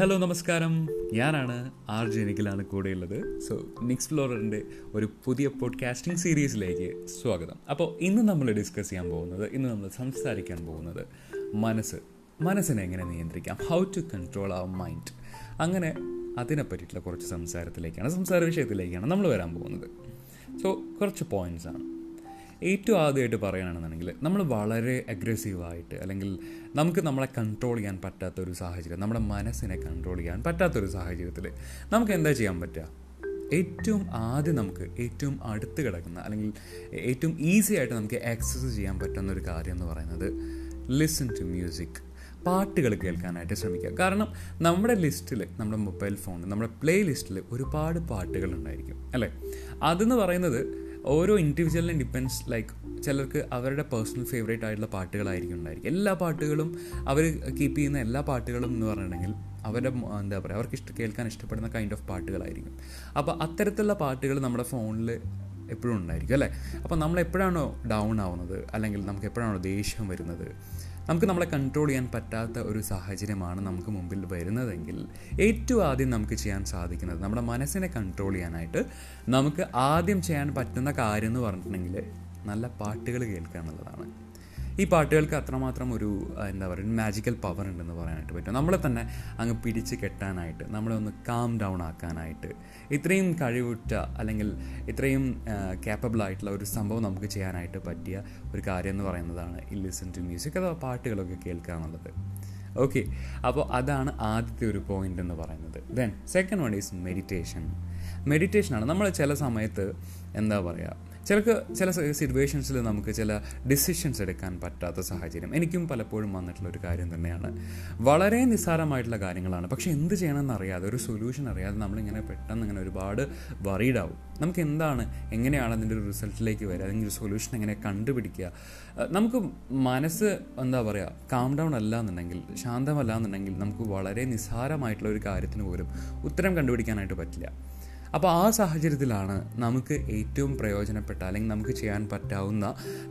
Hello നമസ്കാരം, ഞാനാണ് RJ നിഖിലാണ് കൂടെയുള്ളത്. സോ നിക്സ് ഫ്ലോറിൻ്റെ ഒരു പുതിയ പോഡ്കാസ്റ്റിംഗ് സീരീസിലേക്ക് സ്വാഗതം. അപ്പോൾ ഇന്ന് നമ്മൾ ഡിസ്കസ് ചെയ്യാൻ പോകുന്നത്, ഇന്ന് നമ്മൾ സംസാരിക്കാൻ പോകുന്നത് മനസ്സിനെ എങ്ങനെ നിയന്ത്രിക്കാം, how to control our mind. അങ്ങനെ അതിനെപ്പറ്റിയിട്ടുള്ള കുറച്ച് സംസാര വിഷയത്തിലേക്കാണ് നമ്മൾ വരാൻ പോകുന്നത്. സോ കുറച്ച് പോയിൻറ്റ്സാണ്. ഏറ്റവും ആദ്യമായിട്ട് പറയാനാണെന്നുണ്ടെങ്കിൽ, നമ്മൾ വളരെ അഗ്രസീവായിട്ട് അല്ലെങ്കിൽ നമുക്ക് നമ്മളെ കൺട്രോൾ ചെയ്യാൻ പറ്റാത്തൊരു സാഹചര്യം, നമ്മുടെ മനസ്സിനെ കൺട്രോൾ ചെയ്യാൻ പറ്റാത്തൊരു സാഹചര്യത്തിൽ നമുക്ക് എന്താ ചെയ്യാൻ പറ്റുക? ഏറ്റവും അടുത്ത് കിടക്കുന്ന അല്ലെങ്കിൽ ഏറ്റവും ഈസി ആയിട്ട് നമുക്ക് ആക്സസ് ചെയ്യാൻ പറ്റുന്നൊരു കാര്യം എന്ന് പറയുന്നത് ലിസൺ ടു മ്യൂസിക്, പാട്ടുകൾ കേൾക്കാനായിട്ട് ശ്രമിക്കുക. കാരണം നമ്മുടെ ലിസ്റ്റിൽ, നമ്മുടെ മൊബൈൽ ഫോണിൽ, നമ്മുടെ പ്ലേ ലിസ്റ്റിൽ ഒരുപാട് പാട്ടുകളുണ്ടായിരിക്കും, അല്ലേ? അതെന്ന് പറയുന്നത് ഓരോ ഇൻഡിവിജ്വലിനെ ഡിപ്പെൻഡ്സ്. ലൈക്ക് ചിലർക്ക് അവരുടെ പേഴ്സണൽ ഫേവറേറ്റ് ആയിട്ടുള്ള പാട്ടുകളായിരിക്കും. എല്ലാ പാട്ടുകളും അവർ കീപ്പ് ചെയ്യുന്ന എല്ലാ പാട്ടുകളും എന്ന് പറഞ്ഞിട്ടുണ്ടെങ്കിൽ അവരുടെ അവർക്ക് കേൾക്കാൻ ഇഷ്ടപ്പെടുന്ന കൈൻഡ് ഓഫ് പാട്ടുകളായിരിക്കും. അപ്പോൾ അത്തരത്തിലുള്ള പാട്ടുകൾ നമ്മുടെ ഫോണിൽ എപ്പോഴും ഉണ്ടായിരിക്കും, അല്ലേ? അപ്പോൾ നമ്മളെപ്പോഴാണോ ഡൗൺ ആവുന്നത് അല്ലെങ്കിൽ നമുക്ക് എപ്പോഴാണോ ദേഷ്യം വരുന്നത്, നമുക്ക് നമ്മളെ കൺട്രോൾ ചെയ്യാൻ പറ്റാത്ത ഒരു സാഹചര്യമാണ് നമുക്ക് മുമ്പിൽ വരുന്നതെങ്കിൽ ഏറ്റവും ആദ്യം നമുക്ക് ചെയ്യാൻ സാധിക്കുന്നത്, നമ്മുടെ മനസ്സിനെ കൺട്രോൾ ചെയ്യാനായിട്ട് നമുക്ക് ആദ്യം ചെയ്യാൻ പറ്റുന്ന കാര്യം എന്ന് പറഞ്ഞിട്ടുണ്ടെങ്കിൽ നല്ല പാട്ടുകൾ കേൾക്കുക എന്നുള്ളതാണ്. ഈ പാട്ടുകൾക്ക് അത്രമാത്രം ഒരു മാജിക്കൽ പവർ ഉണ്ടെന്ന് പറയാനായിട്ട് പറ്റും. നമ്മളെ തന്നെ അങ്ങ് പിടിച്ച് കെട്ടാനായിട്ട്, നമ്മളെ ഒന്ന് കാം ഡൗൺ ആക്കാനായിട്ട് ഇത്രയും കഴിവുറ്റ അല്ലെങ്കിൽ ഇത്രയും ക്യാപ്പബിളായിട്ടുള്ള ഒരു സംഭവം നമുക്ക് ചെയ്യാനായിട്ട് പറ്റിയ ഒരു കാര്യം എന്ന് പറയുന്നതാണ് ഈ ലിസൺ ടു മ്യൂസിക് അഥവാ പാട്ടുകളൊക്കെ കേൾക്കുക എന്നുള്ളത്. ഓക്കെ, അപ്പോൾ അതാണ് ആദ്യത്തെ ഒരു പോയിൻ്റ് എന്ന് പറയുന്നത്. ദെൻ സെക്കൻഡ് വൺ ഈസ് മെഡിറ്റേഷനാണ്. നമ്മൾ ചില സമയത്ത് ചില സിറ്റുവേഷൻസിൽ നമുക്ക് ചില ഡിസിഷൻസ് എടുക്കാൻ പറ്റാത്ത സാഹചര്യം എനിക്കും പലപ്പോഴും വന്നിട്ടുള്ളൊരു കാര്യം തന്നെയാണ്. വളരെ നിസ്സാരമായിട്ടുള്ള കാര്യങ്ങളാണ്, പക്ഷേ എന്ത് ചെയ്യണമെന്ന് അറിയാതെ, ഒരു സൊല്യൂഷൻ അറിയാതെ നമ്മളിങ്ങനെ പെട്ടെന്ന് ഒരുപാട് വറീഡാവും. നമുക്ക് എങ്ങനെയാണ് അതിൻ്റെ ഒരു റിസൾട്ടിലേക്ക് വരിക, അല്ലെങ്കിൽ ഒരു സൊല്യൂഷൻ എങ്ങനെ കണ്ടുപിടിക്കുക? നമുക്ക് മനസ്സ് കാം ഡൗൺ അല്ലാന്നുണ്ടെങ്കിൽ, ശാന്തമല്ലാന്നുണ്ടെങ്കിൽ നമുക്ക് വളരെ നിസ്സാരമായിട്ടുള്ള ഒരു കാര്യത്തിന് പോലും ഉത്തരം കണ്ടുപിടിക്കാനായിട്ട് പറ്റില്ല. അപ്പോൾ ആ സാഹചര്യത്തിലാണ് നമുക്ക് ഏറ്റവും പ്രയോജനപ്പെട്ട അല്ലെങ്കിൽ നമുക്ക് ചെയ്യാൻ പറ്റാവുന്ന,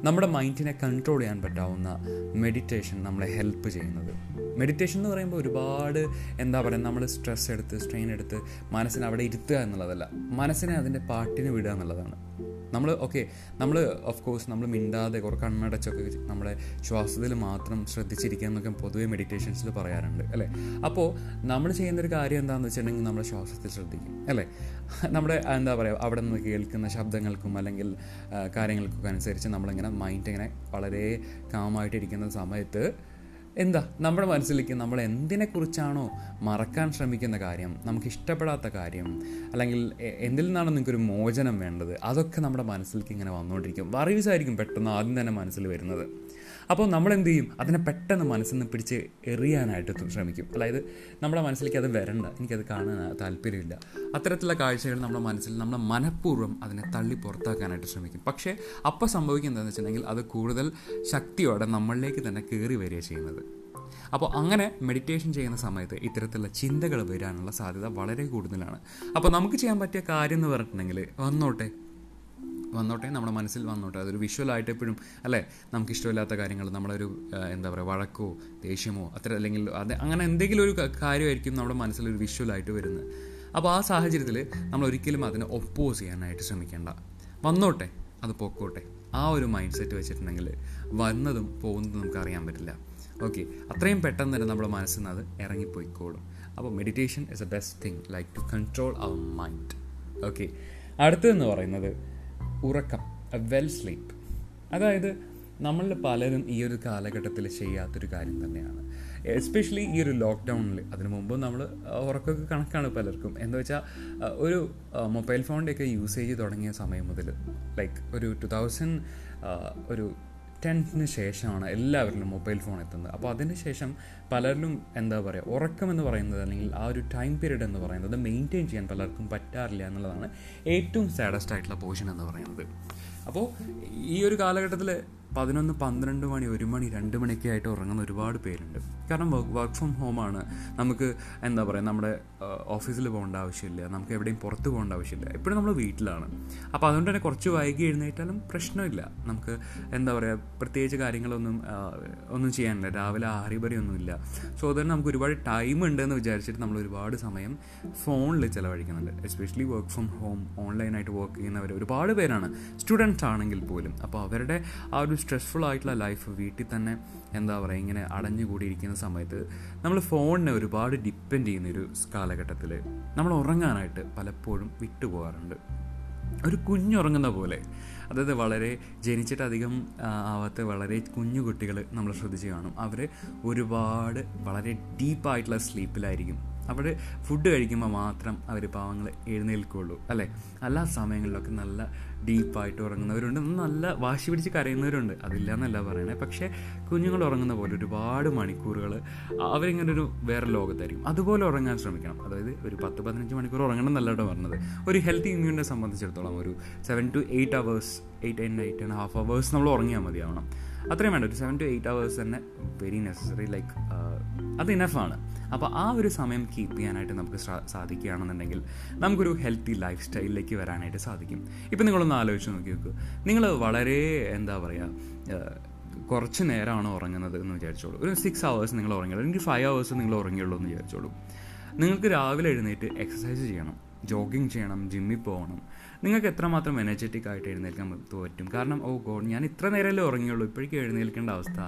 നമ്മുടെ മൈൻഡിനെ കൺട്രോൾ ചെയ്യാൻ പറ്റാവുന്ന മെഡിറ്റേഷൻ നമ്മളെ ഹെൽപ്പ് ചെയ്യുന്നത്. മെഡിറ്റേഷൻ എന്ന് പറയുമ്പോൾ ഒരുപാട് നമ്മൾ സ്ട്രെസ് എടുത്ത്, സ്ട്രെയിൻ എടുത്ത് മനസ്സിനെ അവിടെ ഇരുത്തുക എന്നുള്ളതല്ല, മനസ്സിനെ അതിൻ്റെ പാട്ടിന് വിടുക എന്നുള്ളതാണ്. നമ്മൾ ഓഫ്കോഴ്സ് നമ്മൾ മിണ്ടാതെ കുറേ കണ്ണടച്ചൊക്കെ നമ്മുടെ ശ്വാസത്തിൽ മാത്രം ശ്രദ്ധിച്ചിരിക്കുക എന്നൊക്കെ പൊതുവെ മെഡിറ്റേഷൻസിൽ പറയാറുണ്ട്, അല്ലേ? അപ്പോൾ നമ്മൾ ചെയ്യുന്നൊരു കാര്യം എന്താണെന്ന് വെച്ചിട്ടുണ്ടെങ്കിൽ, നമ്മുടെ ശ്വാസത്തിൽ ശ്രദ്ധിക്കും, അല്ലേ? നമ്മുടെ അവിടെ നിന്ന് കേൾക്കുന്ന ശബ്ദങ്ങൾക്കും അല്ലെങ്കിൽ കാര്യങ്ങൾക്കൊക്കെ അനുസരിച്ച് നമ്മളിങ്ങനെ മൈൻഡ് ഇങ്ങനെ വളരെ കാമായിട്ടിരിക്കുന്ന സമയത്ത് നമ്മുടെ മനസ്സിലേക്ക് നമ്മൾ എന്തിനെക്കുറിച്ചാണോ മറക്കാൻ ശ്രമിക്കുന്ന കാര്യം, നമുക്ക് ഇഷ്ടപ്പെടാത്ത കാര്യം, അല്ലെങ്കിൽ എന്തിൽ നിന്നാണോ നിങ്ങൾക്കൊരു മോചനം വേണ്ടത്, അതൊക്കെ നമ്മുടെ മനസ്സിലേക്ക് ഇങ്ങനെ വന്നുകൊണ്ടിരിക്കും. വറീസായിരിക്കും പെട്ടെന്ന് ആദ്യം തന്നെ മനസ്സിൽ വരുന്നത്. അപ്പോൾ നമ്മളെന്ത് ചെയ്യും? അതിനെ പെട്ടെന്ന് മനസ്സിൽ നിന്ന് പിടിച്ച് എറിയാനായിട്ട് ശ്രമിക്കും. അതായത് നമ്മുടെ മനസ്സിലേക്ക് അത് വരണ്ട, എനിക്കത് കാണാൻ താല്പര്യമില്ല, അത്തരത്തിലുള്ള കാഴ്ചകൾ നമ്മുടെ മനസ്സിൽ നമ്മൾ മനഃപൂർവ്വം അതിനെ തള്ളി പുറത്താക്കാനായിട്ട് ശ്രമിക്കും. പക്ഷേ അപ്പോൾ സംഭവിക്കുന്നതെന്ന് വെച്ചിട്ടുണ്ടെങ്കിൽ, അത് കൂടുതൽ ശക്തിയോടെ നമ്മളിലേക്ക് തന്നെ കയറി വരിക ചെയ്യുന്നത്. അപ്പോൾ അങ്ങനെ മെഡിറ്റേഷൻ ചെയ്യുന്ന സമയത്ത് ഇത്തരത്തിലുള്ള ചിന്തകൾ വരാനുള്ള സാധ്യത വളരെ കൂടുതലാണ്. അപ്പോൾ നമുക്ക് ചെയ്യാൻ പറ്റിയ കാര്യം എന്ന് പറഞ്ഞിട്ടുണ്ടെങ്കിൽ, വന്നോട്ടെ നമ്മുടെ മനസ്സിൽ വന്നോട്ടെ, അതൊരു വിഷ്വലായിട്ട് എപ്പോഴും, അല്ലേ? നമുക്കിഷ്ടമില്ലാത്ത കാര്യങ്ങൾ, നമ്മളൊരു വഴക്കോ ദേഷ്യമോ അല്ലെങ്കിൽ അങ്ങനെ എന്തെങ്കിലും ഒരു കാര്യമായിരിക്കും നമ്മുടെ മനസ്സിലൊരു വിഷ്വലായിട്ട് വരുന്നത്. അപ്പോൾ ആ സാഹചര്യത്തിൽ നമ്മൾ ഒരിക്കലും അതിനെ ഒപ്പോസ് ചെയ്യാനായിട്ട് ശ്രമിക്കേണ്ട. വന്നോട്ടെ, അത് പൊക്കോട്ടെ, ആ ഒരു മൈൻഡ് സെറ്റ് വെച്ചിട്ടുണ്ടെങ്കിൽ വന്നതും പോകുന്നതും നമുക്ക് അറിയാൻ പറ്റില്ല. ഓക്കെ, അത്രയും പെട്ടെന്ന് തന്നെ നമ്മുടെ മനസ്സിൽ നിന്ന് അത് ഇറങ്ങിപ്പോയിക്കോളും. അപ്പോൾ meditation is a best thing like to control our mind. Okay, അടുത്തതെന്ന് പറയുന്നത് ഉറക്കം, എ വെൽ സ്ലീപ്പ്. അതായത് നമ്മളിൽ പലരും ഈ ഒരു കാലഘട്ടത്തിൽ ചെയ്യാത്തൊരു കാര്യം തന്നെയാണ്, എസ്പെഷ്യലി ഈ ഒരു ലോക്ക്ഡൗണിൽ. അതിനു മുമ്പ് നമ്മൾ ഉറക്കമൊക്കെ കണക്കാണ് പലർക്കും. എന്താ വെച്ചാൽ, ഒരു മൊബൈൽ ഫോണിൻ്റെയൊക്കെ യൂസേജ് തുടങ്ങിയ സമയം മുതൽ, ലൈക്ക് ഒരു 2010 ശേഷമാണ് എല്ലാവരിലും മൊബൈൽ ഫോൺ എത്തുന്നത്. അപ്പോൾ അതിന് ശേഷം പലരിലും ഉറക്കം എന്ന് പറയുന്നത് അല്ലെങ്കിൽ ആ ഒരു ടൈം പീരീഡ് എന്ന് പറയുന്നത് മെയിൻറ്റെയിൻ ചെയ്യാൻ പലർക്കും പറ്റാറില്ല എന്നുള്ളതാണ് ഏറ്റവും സാഡസ്റ്റ് ആയിട്ടുള്ള പോർഷൻ എന്ന് പറയുന്നത്. അപ്പോൾ ഈ ഒരു കാലഘട്ടത്തിൽ 11, 12 മണി, 1 മണി, 2 മണിയൊക്കെ ആയിട്ട് ഉറങ്ങുന്ന ഒരുപാട് പേരുണ്ട്. കാരണം വർക്ക് ഫ്രം ഹോമാണ്. നമുക്ക് എന്താ പറയുക, നമ്മുടെ ഓഫീസിൽ പോകേണ്ട ആവശ്യമില്ല, നമുക്ക് എവിടെയും പുറത്ത് പോകേണ്ട ആവശ്യമില്ല, എപ്പോഴും നമ്മൾ വീട്ടിലാണ്. അപ്പോൾ അതുകൊണ്ട് തന്നെ കുറച്ച് വൈകി എഴുന്നേറ്റാലും പ്രശ്നമില്ല. നമുക്ക് എന്താ പറയുക, പ്രത്യേകിച്ച് കാര്യങ്ങളൊന്നും ചെയ്യാനില്ല, രാവിലെ ആറിബറി ഒന്നുമില്ല. സോ അതുതന്നെ നമുക്ക് ഒരുപാട് ടൈം ഉണ്ടെന്ന് വിചാരിച്ചിട്ട് നമ്മൾ ഒരുപാട് സമയം ഫോണിൽ ചിലവഴിക്കുന്നുണ്ട്. എസ്പെഷ്യലി വർക്ക് ഫ്രം ഹോം, ഓൺലൈനായിട്ട് വർക്ക് ചെയ്യുന്നവർ ഒരുപാട് പേരാണ്, സ്റ്റുഡൻസ് ആണെങ്കിൽ പോലും. അപ്പോൾ അവരുടെ ആ ഒരു സ്ട്രെസ്ഫുൾ ആയിട്ടുള്ള ലൈഫ് വീട്ടിൽ തന്നെ എന്താ പറയുക, ഇങ്ങനെ അടഞ്ഞുകൂടിയിരിക്കുന്ന സമയത്ത് നമ്മൾ ഫോണിനെ ഒരുപാട് ഡിപ്പെൻഡ് ചെയ്യുന്നൊരു കാലഘട്ടത്തിൽ നമ്മൾ ഉറങ്ങാനായിട്ട് പലപ്പോഴും വിട്ടുപോകാറുണ്ട്. ഒരു കുഞ്ഞുറങ്ങുന്ന പോലെ. അതായത് വളരെ ജനിച്ചിട്ട് അധികം ആവാത്ത വളരെ കുഞ്ഞു കുട്ടികൾ നമ്മൾ ശ്രദ്ധിച്ച് കാണും. അവർ ഒരുപാട് വളരെ ഡീപ്പായിട്ടുള്ള സ്ലീപ്പിലായിരിക്കും. അവർ ഫുഡ് കഴിക്കുമ്പോൾ മാത്രം അവർ പാവങ്ങൾ എഴുന്നേൽക്കുള്ളൂ, അല്ലേ? എല്ലാ സമയങ്ങളിലൊക്കെ നല്ല ഡീപ്പായിട്ട് ഉറങ്ങുന്നവരുണ്ട്, നല്ല വാശി പിടിച്ച് കരയുന്നവരുണ്ട്. അതില്ല എന്നല്ല പറയണേ. പക്ഷേ കുഞ്ഞുങ്ങൾ ഉറങ്ങുന്ന പോലെ ഒരുപാട് മണിക്കൂറുകൾ അവരിങ്ങനെ ഒരു വേറെ ലോകത്തായിരിക്കും. അതുപോലെ ഉറങ്ങാൻ ശ്രമിക്കണം. അതായത് ഒരു 10-15 മണിക്കൂർ ഉറങ്ങണം എന്നല്ല കേട്ടോ പറഞ്ഞത്. ഒരു ഹെൽത്തി ഇമ്മ്യൂണിനെ സംബന്ധിച്ചിടത്തോളം ഒരു 7 to 8 hours, 8 and 8.5 hours നമ്മൾ ഉറങ്ങിയാൽ മതിയാവണം. അത്രയും വേണ്ട, ഒരു 7 to 8 hours തന്നെ വെരി നെസസറി, ലൈക്ക് അത് ഇനഫാണ്. അപ്പോൾ ആ ഒരു സമയം കീപ്പ് ചെയ്യാനായിട്ട് നമുക്ക് സാധിക്കുകയാണെന്നുണ്ടെങ്കിൽ നമുക്കൊരു ഹെൽത്തി ലൈഫ് സ്റ്റൈലിലേക്ക് വരാനായിട്ട് സാധിക്കും. ഇപ്പം നിങ്ങളൊന്ന് ആലോചിച്ച് നോക്കി നോക്കുക. നിങ്ങൾ വളരെ എന്താ പറയുക, കുറച്ച് നേരമാണ് ഉറങ്ങുന്നത് എന്ന് വിചാരിച്ചോളൂ. ഒരു 6 hours നിങ്ങൾ ഉറങ്ങിയുള്ളൂ, അല്ലെങ്കിൽ 5 hours നിങ്ങൾ ഉറങ്ങിയുള്ളൂ എന്ന് വിചാരിച്ചോളൂ. നിങ്ങൾക്ക് രാവിലെ എഴുന്നേറ്റ് എക്സസൈസ് ചെയ്യണം, ജോഗിങ് ചെയ്യണം, ജിമ്മിൽ പോകണം. നിങ്ങൾക്ക് എത്രമാത്രം എനർജറ്റിക് ആയിട്ട് എഴുന്നേൽക്കാൻ പറ്റും. കാരണം ഓ ഗോഡ്, ഞാൻ ഇത്ര നേരമല്ലേ ഉറങ്ങിയുള്ളൂ, ഇപ്പോഴേക്കും എഴുന്നേൽക്കേണ്ട അവസ്ഥ.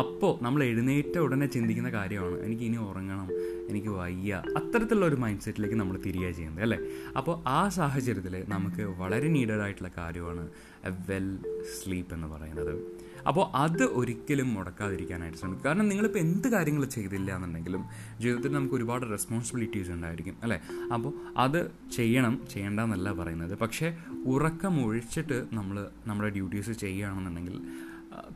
അപ്പോൾ നമ്മൾ എഴുന്നേറ്റ ഉടനെ ചിന്തിക്കുന്ന കാര്യമാണ് എനിക്ക് ഇനി ഉറങ്ങണം, എനിക്ക് വയ്യ. അത്തരത്തിലുള്ള ഒരു മൈൻഡ് സെറ്റിലേക്ക് നമ്മൾ തിരികെ ചെയ്യുന്നത്, അല്ലേ? അപ്പോൾ ആ സാഹചര്യത്തിൽ നമുക്ക് വളരെ നീഡഡ് ആയിട്ടുള്ള കാര്യമാണ് എ വെൽ സ്ലീപ്പ് എന്ന് പറയുന്നത്. അപ്പോൾ അത് ഒരിക്കലും മുടക്കാതിരിക്കാനായിട്ട് ശ്രമിക്കും. കാരണം നിങ്ങളിപ്പോൾ എന്ത് കാര്യങ്ങൾ ചെയ്തില്ല എന്നുണ്ടെങ്കിലും ജീവിതത്തിൽ നമുക്ക് ഒരുപാട് റെസ്പോൺസിബിലിറ്റീസ് ഉണ്ടായിരിക്കും, അല്ലേ? അപ്പോൾ അത് ചെയ്യണം, ചെയ്യേണ്ടെന്നല്ല പറയുന്നത്. പക്ഷേ ഉറക്കം ഒഴിച്ചിട്ട് നമ്മൾ നമ്മുടെ ഡ്യൂട്ടീസ് ചെയ്യുകയാണെന്നുണ്ടെങ്കിൽ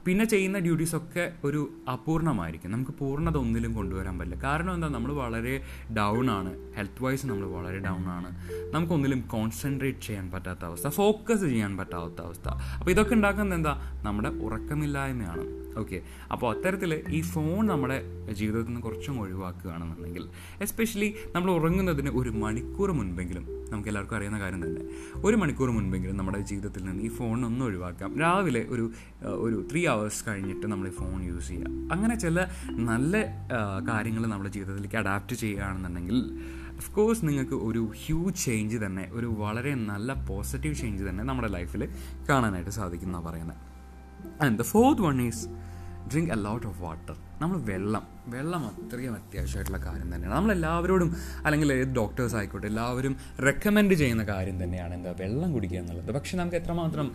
പിന്നെ ചെയ്യുന്ന ഡ്യൂട്ടീസൊക്കെ ഒരു അപൂർണമായിരിക്കും. നമുക്ക് പൂർണ്ണത ഒന്നിലും കൊണ്ടുവരാൻ പറ്റില്ല. കാരണം എന്താ, നമ്മൾ വളരെ ഡൗൺ ആണ്, ഹെൽത്ത് വൈസ് നമ്മൾ വളരെ ഡൗൺ ആണ്. നമുക്കൊന്നിലും കോൺസെൻട്രേറ്റ് ചെയ്യാൻ പറ്റാത്ത അവസ്ഥ, ഫോക്കസ് ചെയ്യാൻ പറ്റാത്ത അവസ്ഥ. അപ്പോൾ ഇതൊക്കെ ഉണ്ടാക്കുന്നത് എന്താ, നമ്മുടെ ഉറക്കമില്ലായ്മയാണ്. ഓക്കെ, അപ്പോൾ അത്തരത്തിൽ ഈ ഫോൺ നമ്മുടെ ജീവിതത്തിൽ നിന്ന് കുറച്ചും ഒഴിവാക്കുകയാണെന്നുണ്ടെങ്കിൽ, എസ്പെഷ്യലി നമ്മൾ ഉറങ്ങുന്നതിന് 1 മണിക്കൂർ മുൻപെങ്കിലും, നമുക്ക് എല്ലാവർക്കും അറിയുന്ന കാര്യം തന്നെ, 1 മണിക്കൂർ മുൻപെങ്കിലും നമ്മുടെ ജീവിതത്തിൽ നിന്ന് ഈ ഫോണൊന്നും ഒഴിവാക്കാം. രാവിലെ ഒരു 3 hours കഴിഞ്ഞിട്ട് നമ്മൾ ഈ ഫോൺ യൂസ് ചെയ്യുക. അങ്ങനെ ചില നല്ല കാര്യങ്ങൾ നമ്മുടെ ജീവിതത്തിലേക്ക് അഡാപ്റ്റ് ചെയ്യുകയാണെന്നുണ്ടെങ്കിൽ ഓഫ് കോഴ്സ് നിങ്ങൾക്ക് ഒരു ഹ്യൂജ് ചേഞ്ച് തന്നെ, ഒരു വളരെ നല്ല പോസിറ്റീവ് ചേഞ്ച് തന്നെ നമ്മുടെ ലൈഫിൽ കാണാനായിട്ട് സാധിക്കും എന്നാണ് പറയുന്നത്. And the fourth one is drink a lot of water. നമ്മൾ വെള്ളം അത്രയും അത്യാവശ്യമായിട്ടുള്ള കാര്യം തന്നെയാണ്. നമ്മളെല്ലാവരോടും, അല്ലെങ്കിൽ ഡോക്ടേഴ്സ് ആയിക്കോട്ടെ, എല്ലാവരും റെക്കമെൻഡ് ചെയ്യുന്ന കാര്യം തന്നെയാണ് എന്താ, വെള്ളം കുടിക്കുക എന്നുള്ളത്. പക്ഷേ നമുക്ക് എത്രമാത്രം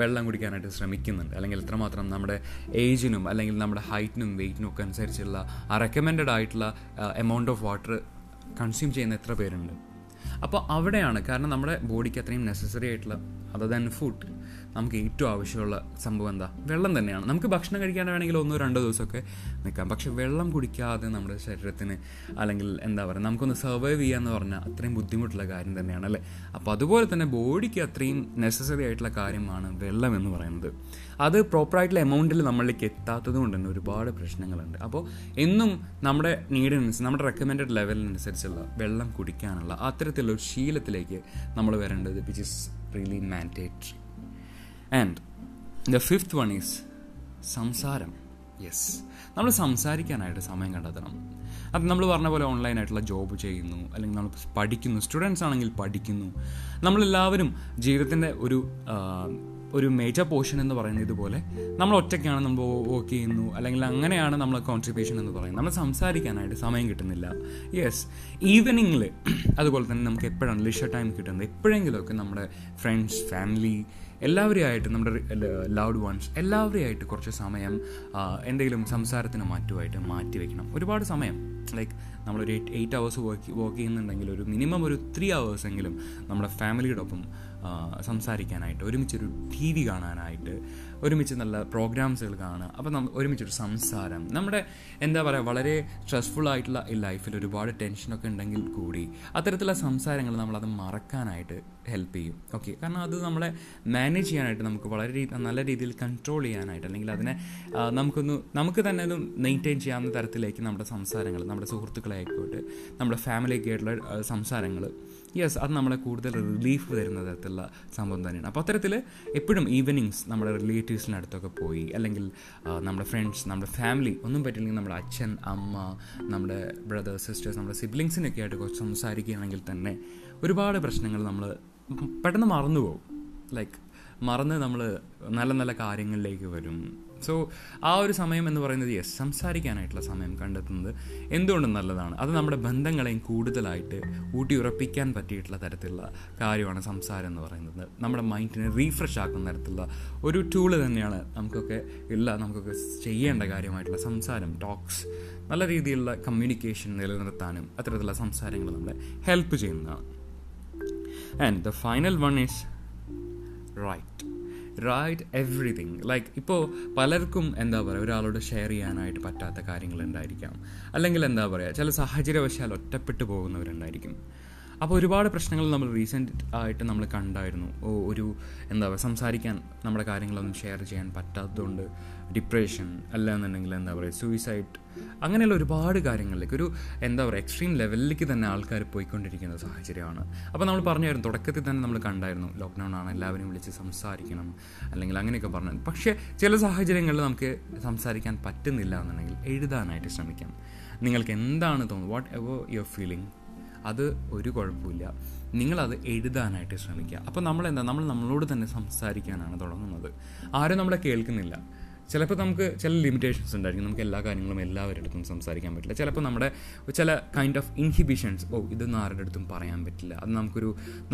വെള്ളം കുടിക്കാനായിട്ട് ശ്രമിക്കുന്നുണ്ട്, അല്ലെങ്കിൽ എത്രമാത്രം നമ്മുടെ ഏജിനും അല്ലെങ്കിൽ നമ്മുടെ ഹൈറ്റിനും വെയ്റ്റിനും ഒക്കെ അനുസരിച്ചുള്ള ആ റെക്കമെൻഡ് ആയിട്ടുള്ള എമൗണ്ട് ഓഫ് വാട്ടർ കൺസ്യൂം ചെയ്യുന്ന എത്ര പേരുണ്ട്? അപ്പോൾ അവിടെയാണ്, കാരണം നമ്മുടെ ബോഡിക്ക് അത്രയും നെസസറി ആയിട്ടുള്ള അതർ ദാൻ ഫുഡ് നമുക്ക് ഏറ്റവും ആവശ്യമുള്ള സംഭവം എന്താ, വെള്ളം തന്നെയാണ്. നമുക്ക് ഭക്ഷണം കഴിക്കാനാണെങ്കിൽ 1-2 ദിവസമൊക്കെ നിൽക്കാം. പക്ഷേ വെള്ളം കുടിക്കാതെ നമ്മുടെ ശരീരത്തിന്, അല്ലെങ്കിൽ എന്താ പറയുക, നമുക്കൊന്ന് സർവൈവ് ചെയ്യാന്ന് പറഞ്ഞാൽ അത്രയും ബുദ്ധിമുട്ടുള്ള കാര്യം തന്നെയാണ്, അല്ലേ? അപ്പോൾ അതുപോലെ തന്നെ ബോഡിക്ക് അത്രയും നെസസറി ആയിട്ടുള്ള കാര്യമാണ് വെള്ളം എന്ന് പറയുന്നത്. അത് പ്രോപ്പറായിട്ടുള്ള എമൗണ്ടിൽ നമ്മളിലേക്ക് എത്താത്തത് കൊണ്ട് തന്നെ ഒരുപാട് പ്രശ്നങ്ങളുണ്ട്. അപ്പോൾ എന്നും നമ്മുടെ നീഡിനനുസരിച്ച്, നമ്മുടെ റെക്കമെൻഡഡ് ലെവലിനനുസരിച്ചുള്ള വെള്ളം കുടിക്കാനുള്ള അത്തരത്തിലുള്ള ശീലത്തിലേക്ക് നമ്മൾ വരേണ്ടത്, which is really mandatory. And the fifth one is സംസാരം. യെസ്, നമ്മൾ സംസാരിക്കാനായിട്ട് സമയം കണ്ടെത്തണം. അത് നമ്മൾ പറഞ്ഞ പോലെ ഓൺലൈനായിട്ടുള്ള ജോബ് ചെയ്യുന്നു, അല്ലെങ്കിൽ നമ്മൾ പഠിക്കുന്നു, സ്റ്റുഡൻസ് ആണെങ്കിൽ പഠിക്കുന്നു. നമ്മളെല്ലാവരും ജീവിതത്തിൻ്റെ ഒരു മേജർ പോർഷൻ എന്ന് പറയുന്നത് ഇതുപോലെ നമ്മൾ ഒറ്റയ്ക്കാണ്, നമ്മൾ വർക്ക് ചെയ്യുന്നു, അല്ലെങ്കിൽ അങ്ങനെയാണ് നമ്മളെ കോൺട്രിബ്യൂഷൻ എന്ന് പറയുന്നത്. നമ്മൾ സംസാരിക്കാനായിട്ട് സമയം കിട്ടുന്നില്ല. യെസ്, ഈവനിങ്ങിൽ അതുപോലെ തന്നെ നമുക്ക് എപ്പോഴാണ് ലിഷർ ടൈം കിട്ടുന്നത്? എപ്പോഴെങ്കിലുമൊക്കെ നമ്മുടെ ഫ്രണ്ട്സ്, ഫാമിലി, എല്ലാവരുമായിട്ട്, നമ്മുടെ ലൗഡ് വൺസ് എല്ലാവരുമായിട്ട് കുറച്ച് സമയം എന്തെങ്കിലും സംസാരത്തിന് മാറ്റുമായിട്ട് മാറ്റിവെക്കണം. ഒരുപാട് സമയം, ലൈക്ക് നമ്മളൊരു 8 hours വർക്ക് ചെയ്യുന്നുണ്ടെങ്കിൽ ഒരു മിനിമം ഒരു 3 hours എങ്കിലും നമ്മുടെ ഫാമിലിയോടൊപ്പം സംസാരിക്കാനായിട്ട്, ഒരുമിച്ചൊരു ടി വി കാണാനായിട്ട്, ഒരുമിച്ച് നല്ല പ്രോഗ്രാംസുകൾ കാണുക. അപ്പോൾ ഒരുമിച്ചൊരു സംസാരം, നമ്മുടെ എന്താ പറയുക, വളരെ സ്ട്രെസ്ഫുൾ ആയിട്ടുള്ള ഈ ലൈഫിൽ ഒരുപാട് ടെൻഷനൊക്കെ ഉണ്ടെങ്കിൽ കൂടി അത്തരത്തിലുള്ള സംസാരങ്ങൾ നമ്മളത് മറക്കാനായിട്ട് ഹെൽപ്പ് ചെയ്യും. ഓക്കെ, കാരണം അത് നമ്മളെ മാനേജ് ചെയ്യാനായിട്ട് നമുക്ക് വളരെ നല്ല രീതിയിൽ കൺട്രോൾ ചെയ്യാനായിട്ട്, അല്ലെങ്കിൽ അതിനെ നമുക്ക് തന്നെ ഒന്ന് മെയിൻറ്റെയിൻ ചെയ്യാവുന്ന തരത്തിലേക്ക് നമ്മുടെ സംസാരങ്ങൾ, നമ്മുടെ സുഹൃത്തുക്കളെ ആയിക്കോട്ടെ, നമ്മുടെ ഫാമിലിയൊക്കെ ആയിട്ടുള്ള സംസാരങ്ങൾ, യെസ്, അത് നമ്മളെ കൂടുതൽ റിലീഫ് തരുന്ന തരത്തിലുള്ള സംഭവം തന്നെയാണ്. അപ്പോൾ അത്തരത്തിൽ എപ്പോഴും ഈവനിങ്സ് നമ്മുടെ റിലേറ്റീവ്സിൻ്റെ അടുത്തൊക്കെ പോയി, അല്ലെങ്കിൽ നമ്മുടെ ഫ്രണ്ട്സ്, നമ്മുടെ ഫാമിലി, ഒന്നും പറ്റില്ലെങ്കിൽ നമ്മുടെ അച്ഛൻ, അമ്മ, നമ്മുടെ ബ്രദേഴ്സ്, സിസ്റ്റേഴ്സ്, നമ്മുടെ സിബ്ലിങ്സിനൊക്കെ ആയിട്ട് കുറച്ച് സംസാരിക്കുകയാണെങ്കിൽ തന്നെ ഒരുപാട് പ്രശ്നങ്ങൾ നമ്മൾ പെട്ടെന്ന് മറന്നു പോകും. ലൈക്ക് മറന്ന് നമ്മൾ നല്ല നല്ല കാര്യങ്ങളിലേക്ക് വരും. സോ ആ ഒരു സമയം എന്ന് പറയുന്നത്, യെസ്, സംസാരിക്കാനായിട്ടുള്ള സമയം കണ്ടെത്തുന്നത് എന്തുകൊണ്ടും നല്ലതാണ്. അത് നമ്മുടെ ബന്ധങ്ങളെയും കൂടുതലായിട്ട് ഊട്ടിയുറപ്പിക്കാൻ പറ്റിയിട്ടുള്ള തരത്തിലുള്ള കാര്യമാണ് സംസാരം എന്ന് പറയുന്നത്. നമ്മുടെ മൈൻഡിനെ റീഫ്രഷ് ആക്കുന്ന തരത്തിലുള്ള ഒരു ടൂള് തന്നെയാണ് നമുക്കൊക്കെ ചെയ്യേണ്ട കാര്യമായിട്ടുള്ള സംസാരം. ടോക്സ് നല്ല രീതിയിലുള്ള കമ്മ്യൂണിക്കേഷൻ നിലനിർത്താനും അത്തരത്തിലുള്ള സംസാരങ്ങൾ നമ്മളെ ഹെൽപ്പ് ചെയ്യുന്നതാണ്. And the final one is right everything. Like ഇപ്പോൾ പലർക്കും എന്താ പറയുക, ഒരാളോട് ഷെയർ ചെയ്യാനായിട്ട് പറ്റാത്ത കാര്യങ്ങളുണ്ടായിരിക്കാം, അല്ലെങ്കിൽ എന്താ പറയുക, ചില സാഹചര്യവശാൽ ഒറ്റപ്പെട്ടു പോകുന്നവരുണ്ടായിരിക്കും. അപ്പോൾ ഒരുപാട് പ്രശ്നങ്ങൾ നമ്മൾ റീസെൻ്റ് ആയിട്ട് നമ്മൾ കണ്ടായിരുന്നു. സംസാരിക്കാൻ നമ്മുടെ കാര്യങ്ങളൊന്നും ഷെയർ ചെയ്യാൻ പറ്റാത്തതുകൊണ്ട് ഡിപ്രഷൻ, അല്ലാന്നുണ്ടെങ്കിൽ എന്താ പറയുക, സൂയിസൈഡ്, അങ്ങനെയുള്ള ഒരുപാട് കാര്യങ്ങളിലേക്ക് ഒരു എക്സ്ട്രീം ലെവലിലേക്ക് തന്നെ ആൾക്കാർ പോയിക്കൊണ്ടിരിക്കുന്ന സാഹചര്യമാണ്. അപ്പോൾ നമ്മൾ പറഞ്ഞായിരുന്നു, തുടക്കത്തിൽ തന്നെ നമ്മൾ കണ്ടായിരുന്നു, ലോക്ക്ഡൗൺ ആണ്, എല്ലാവരും വിളിച്ച് സംസാരിക്കണം, അല്ലെങ്കിൽ അങ്ങനെയൊക്കെ പറഞ്ഞു. പക്ഷേ ചില സാഹചര്യങ്ങളിൽ നമുക്ക് സംസാരിക്കാൻ പറ്റുന്നില്ല എന്നുണ്ടെങ്കിൽ എഴുതാനായിട്ട് ശ്രമിക്കാം. നിങ്ങൾക്ക് എന്താണ് തോന്നുന്നത്, വാട്ട് എവർ യുവർ ഫീലിംഗ്, അത് ഒരു കുഴപ്പമില്ല, നിങ്ങളത് എഴുതാനായിട്ട് ശ്രമിക്കുക. അപ്പോൾ നമ്മൾ നമ്മളോട് തന്നെ സംസാരിക്കാനാണ് തുടങ്ങുന്നത്. ആരും നമ്മളെ കേൾക്കുന്നില്ല. ചിലപ്പോൾ നമുക്ക് ചില ലിമിറ്റേഷൻസ് ഉണ്ടായിരിക്കും, നമുക്ക് എല്ലാ കാര്യങ്ങളും എല്ലാവരുടെ അടുത്തും സംസാരിക്കാൻ പറ്റില്ല. ചിലപ്പോൾ നമ്മുടെ ചില കൈൻഡ് ഓഫ് ഇൻഹിബിഷൻസ്, ഇതൊന്നും ആരുടെ അടുത്തും പറയാൻ പറ്റില്ല, അത്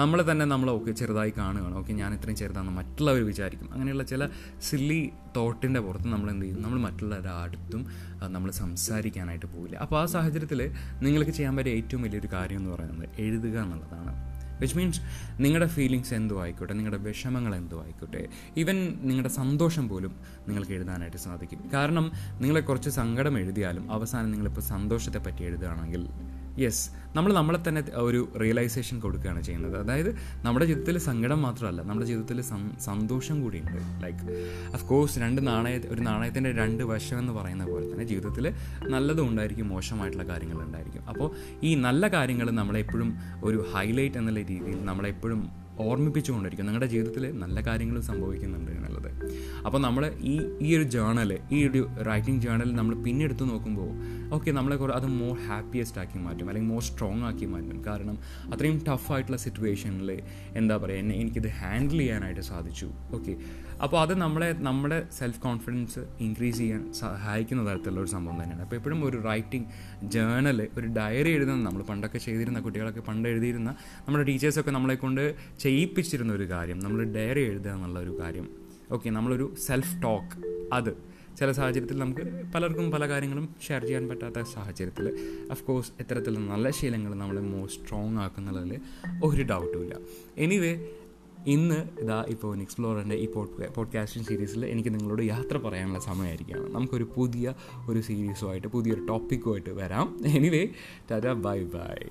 നമ്മളെ തന്നെ നമ്മളൊക്കെ ചെറുതായി കാണുകയാണ്. ഓക്കെ, ഞാൻ ഇത്രയും ചെറുതാണെന്ന് മറ്റുള്ളവർ വിചാരിക്കും. അങ്ങനെയുള്ള ചില സില്ലി തോട്ടിൻ്റെ പുറത്ത് നമ്മൾ എന്ത് ചെയ്യും, നമ്മൾ മറ്റുള്ളവരുടെ അടുത്തും നമ്മൾ സംസാരിക്കാനായിട്ട് പോവില്ല. അപ്പോൾ ആ സാഹചര്യത്തിൽ നിങ്ങൾക്ക് ചെയ്യാൻ പറ്റിയ ഏറ്റവും വലിയൊരു കാര്യം എന്ന് പറയുന്നത് എഴുതുക എന്നുള്ളതാണ്. which means നിങ്ങളുടെ ഫീലിങ്സ് എന്തോ ആയിക്കോട്ടെ, നിങ്ങളുടെ വിഷമങ്ങൾ എന്തോ ആയിക്കോട്ടെ, ഈവൻ നിങ്ങളുടെ സന്തോഷം പോലും നിങ്ങൾക്ക് എഴുതാനായിട്ട് സാധിക്കും. കാരണം നിങ്ങളെ കുറച്ച് സങ്കടം എഴുതിയാലും അവസാനം നിങ്ങളിപ്പോൾ സന്തോഷത്തെ പറ്റി എഴുതുകയാണെങ്കിൽ, യെസ്, നമ്മളെ തന്നെ ഒരു റിയലൈസേഷൻ കൊടുക്കുകയാണ് ചെയ്യുന്നത്. അതായത് നമ്മുടെ ജീവിതത്തിൽ സങ്കടം മാത്രമല്ല, നമ്മുടെ ജീവിതത്തിൽ സന്തോഷം കൂടിയുണ്ട്. ലൈക്ക് ഓഫ് കോഴ്സ് ഒരു നാണയത്തിൻ്റെ രണ്ട് വശം എന്ന് പറയുന്ന പോലെ തന്നെ ജീവിതത്തിൽ നല്ലതും ഉണ്ടായിരിക്കും, മോശമായിട്ടുള്ള കാര്യങ്ങളുണ്ടായിരിക്കും. അപ്പോൾ ഈ നല്ല കാര്യങ്ങൾ നമ്മളെപ്പോഴും ഒരു ഹൈലൈറ്റ് എന്നുള്ള രീതിയിൽ നമ്മളെപ്പോഴും ഓർമ്മിപ്പിച്ചുകൊണ്ടിരിക്കും, നിങ്ങളുടെ ജീവിതത്തിൽ നല്ല കാര്യങ്ങളും സംഭവിക്കുന്നുണ്ട് എന്നുള്ളത്. അപ്പോൾ നമ്മൾ ഈ ഒരു ജേണൽ, ഈ ഒരു റൈറ്റിംഗ് ജേണൽ നമ്മൾ പിന്നെ എടുത്ത് നോക്കുമ്പോൾ, ഓക്കെ, നമ്മളെ കുറേ അത് മോർ ഹാപ്പിയസ്റ്റ് ആക്കി മാറ്റും, അല്ലെങ്കിൽ മോർ സ്ട്രോങ് ആക്കി മാറ്റും. കാരണം അത്രയും ടഫായിട്ടുള്ള സിറ്റുവേഷനിൽ എന്താ പറയുക, എനിക്കിത് ഹാൻഡിൽ ചെയ്യാനായിട്ട് സാധിച്ചു. ഓക്കെ, അപ്പോൾ അത് നമ്മുടെ സെൽഫ് കോൺഫിഡൻസ് ഇൻക്രീസ് ചെയ്യാൻ സഹായിക്കുന്ന തരത്തിലുള്ള ഒരു സംഭവം തന്നെയാണ്. അപ്പോൾ എപ്പോഴും ഒരു റൈറ്റിംഗ് ജേണൽ, ഒരു ഡയറി എഴുതുന്നത്, നമ്മൾ പണ്ടൊക്കെ ചെയ്തിരുന്ന, കുട്ടികളൊക്കെ പണ്ട് എഴുതിയിരുന്ന, നമ്മുടെ ടീച്ചേഴ്സൊക്കെ നമ്മളെക്കൊണ്ട് ചെയ്യിപ്പിച്ചിരുന്ന ഒരു കാര്യം, നമ്മൾ ഡയറി എഴുതുക എന്നുള്ള ഒരു കാര്യം. ഓക്കെ, നമ്മളൊരു സെൽഫ് ടോക്ക്, അത് ചില സാഹചര്യത്തിൽ നമുക്ക് പലർക്കും പല കാര്യങ്ങളും ഷെയർ ചെയ്യാൻ പറ്റാത്ത സാഹചര്യത്തിൽ ഓഫ് കോഴ്സ് ഇത്തരത്തിലുള്ള നല്ല ശീലങ്ങൾ നമ്മളെ മോർ സ്ട്രോങ് ആക്കുന്നതിൽ ഒരു ഡൗട്ടുമില്ല. എനിവേ, ഇന്ന് ഇപ്പോൾ എക്സ്പ്ലോറിൻ്റെ ഈ പോഡ്കാസ്റ്റിംഗ് സീരീസിൽ എനിക്ക് നിങ്ങളോട് യാത്ര പറയാനുള്ള സമയമായിരിക്കുകയാണ്. നമുക്കൊരു പുതിയൊരു സീരീസുമായിട്ട്, പുതിയൊരു ടോപ്പിക്കുമായിട്ട് വരാം. Anyway, tata, bye by.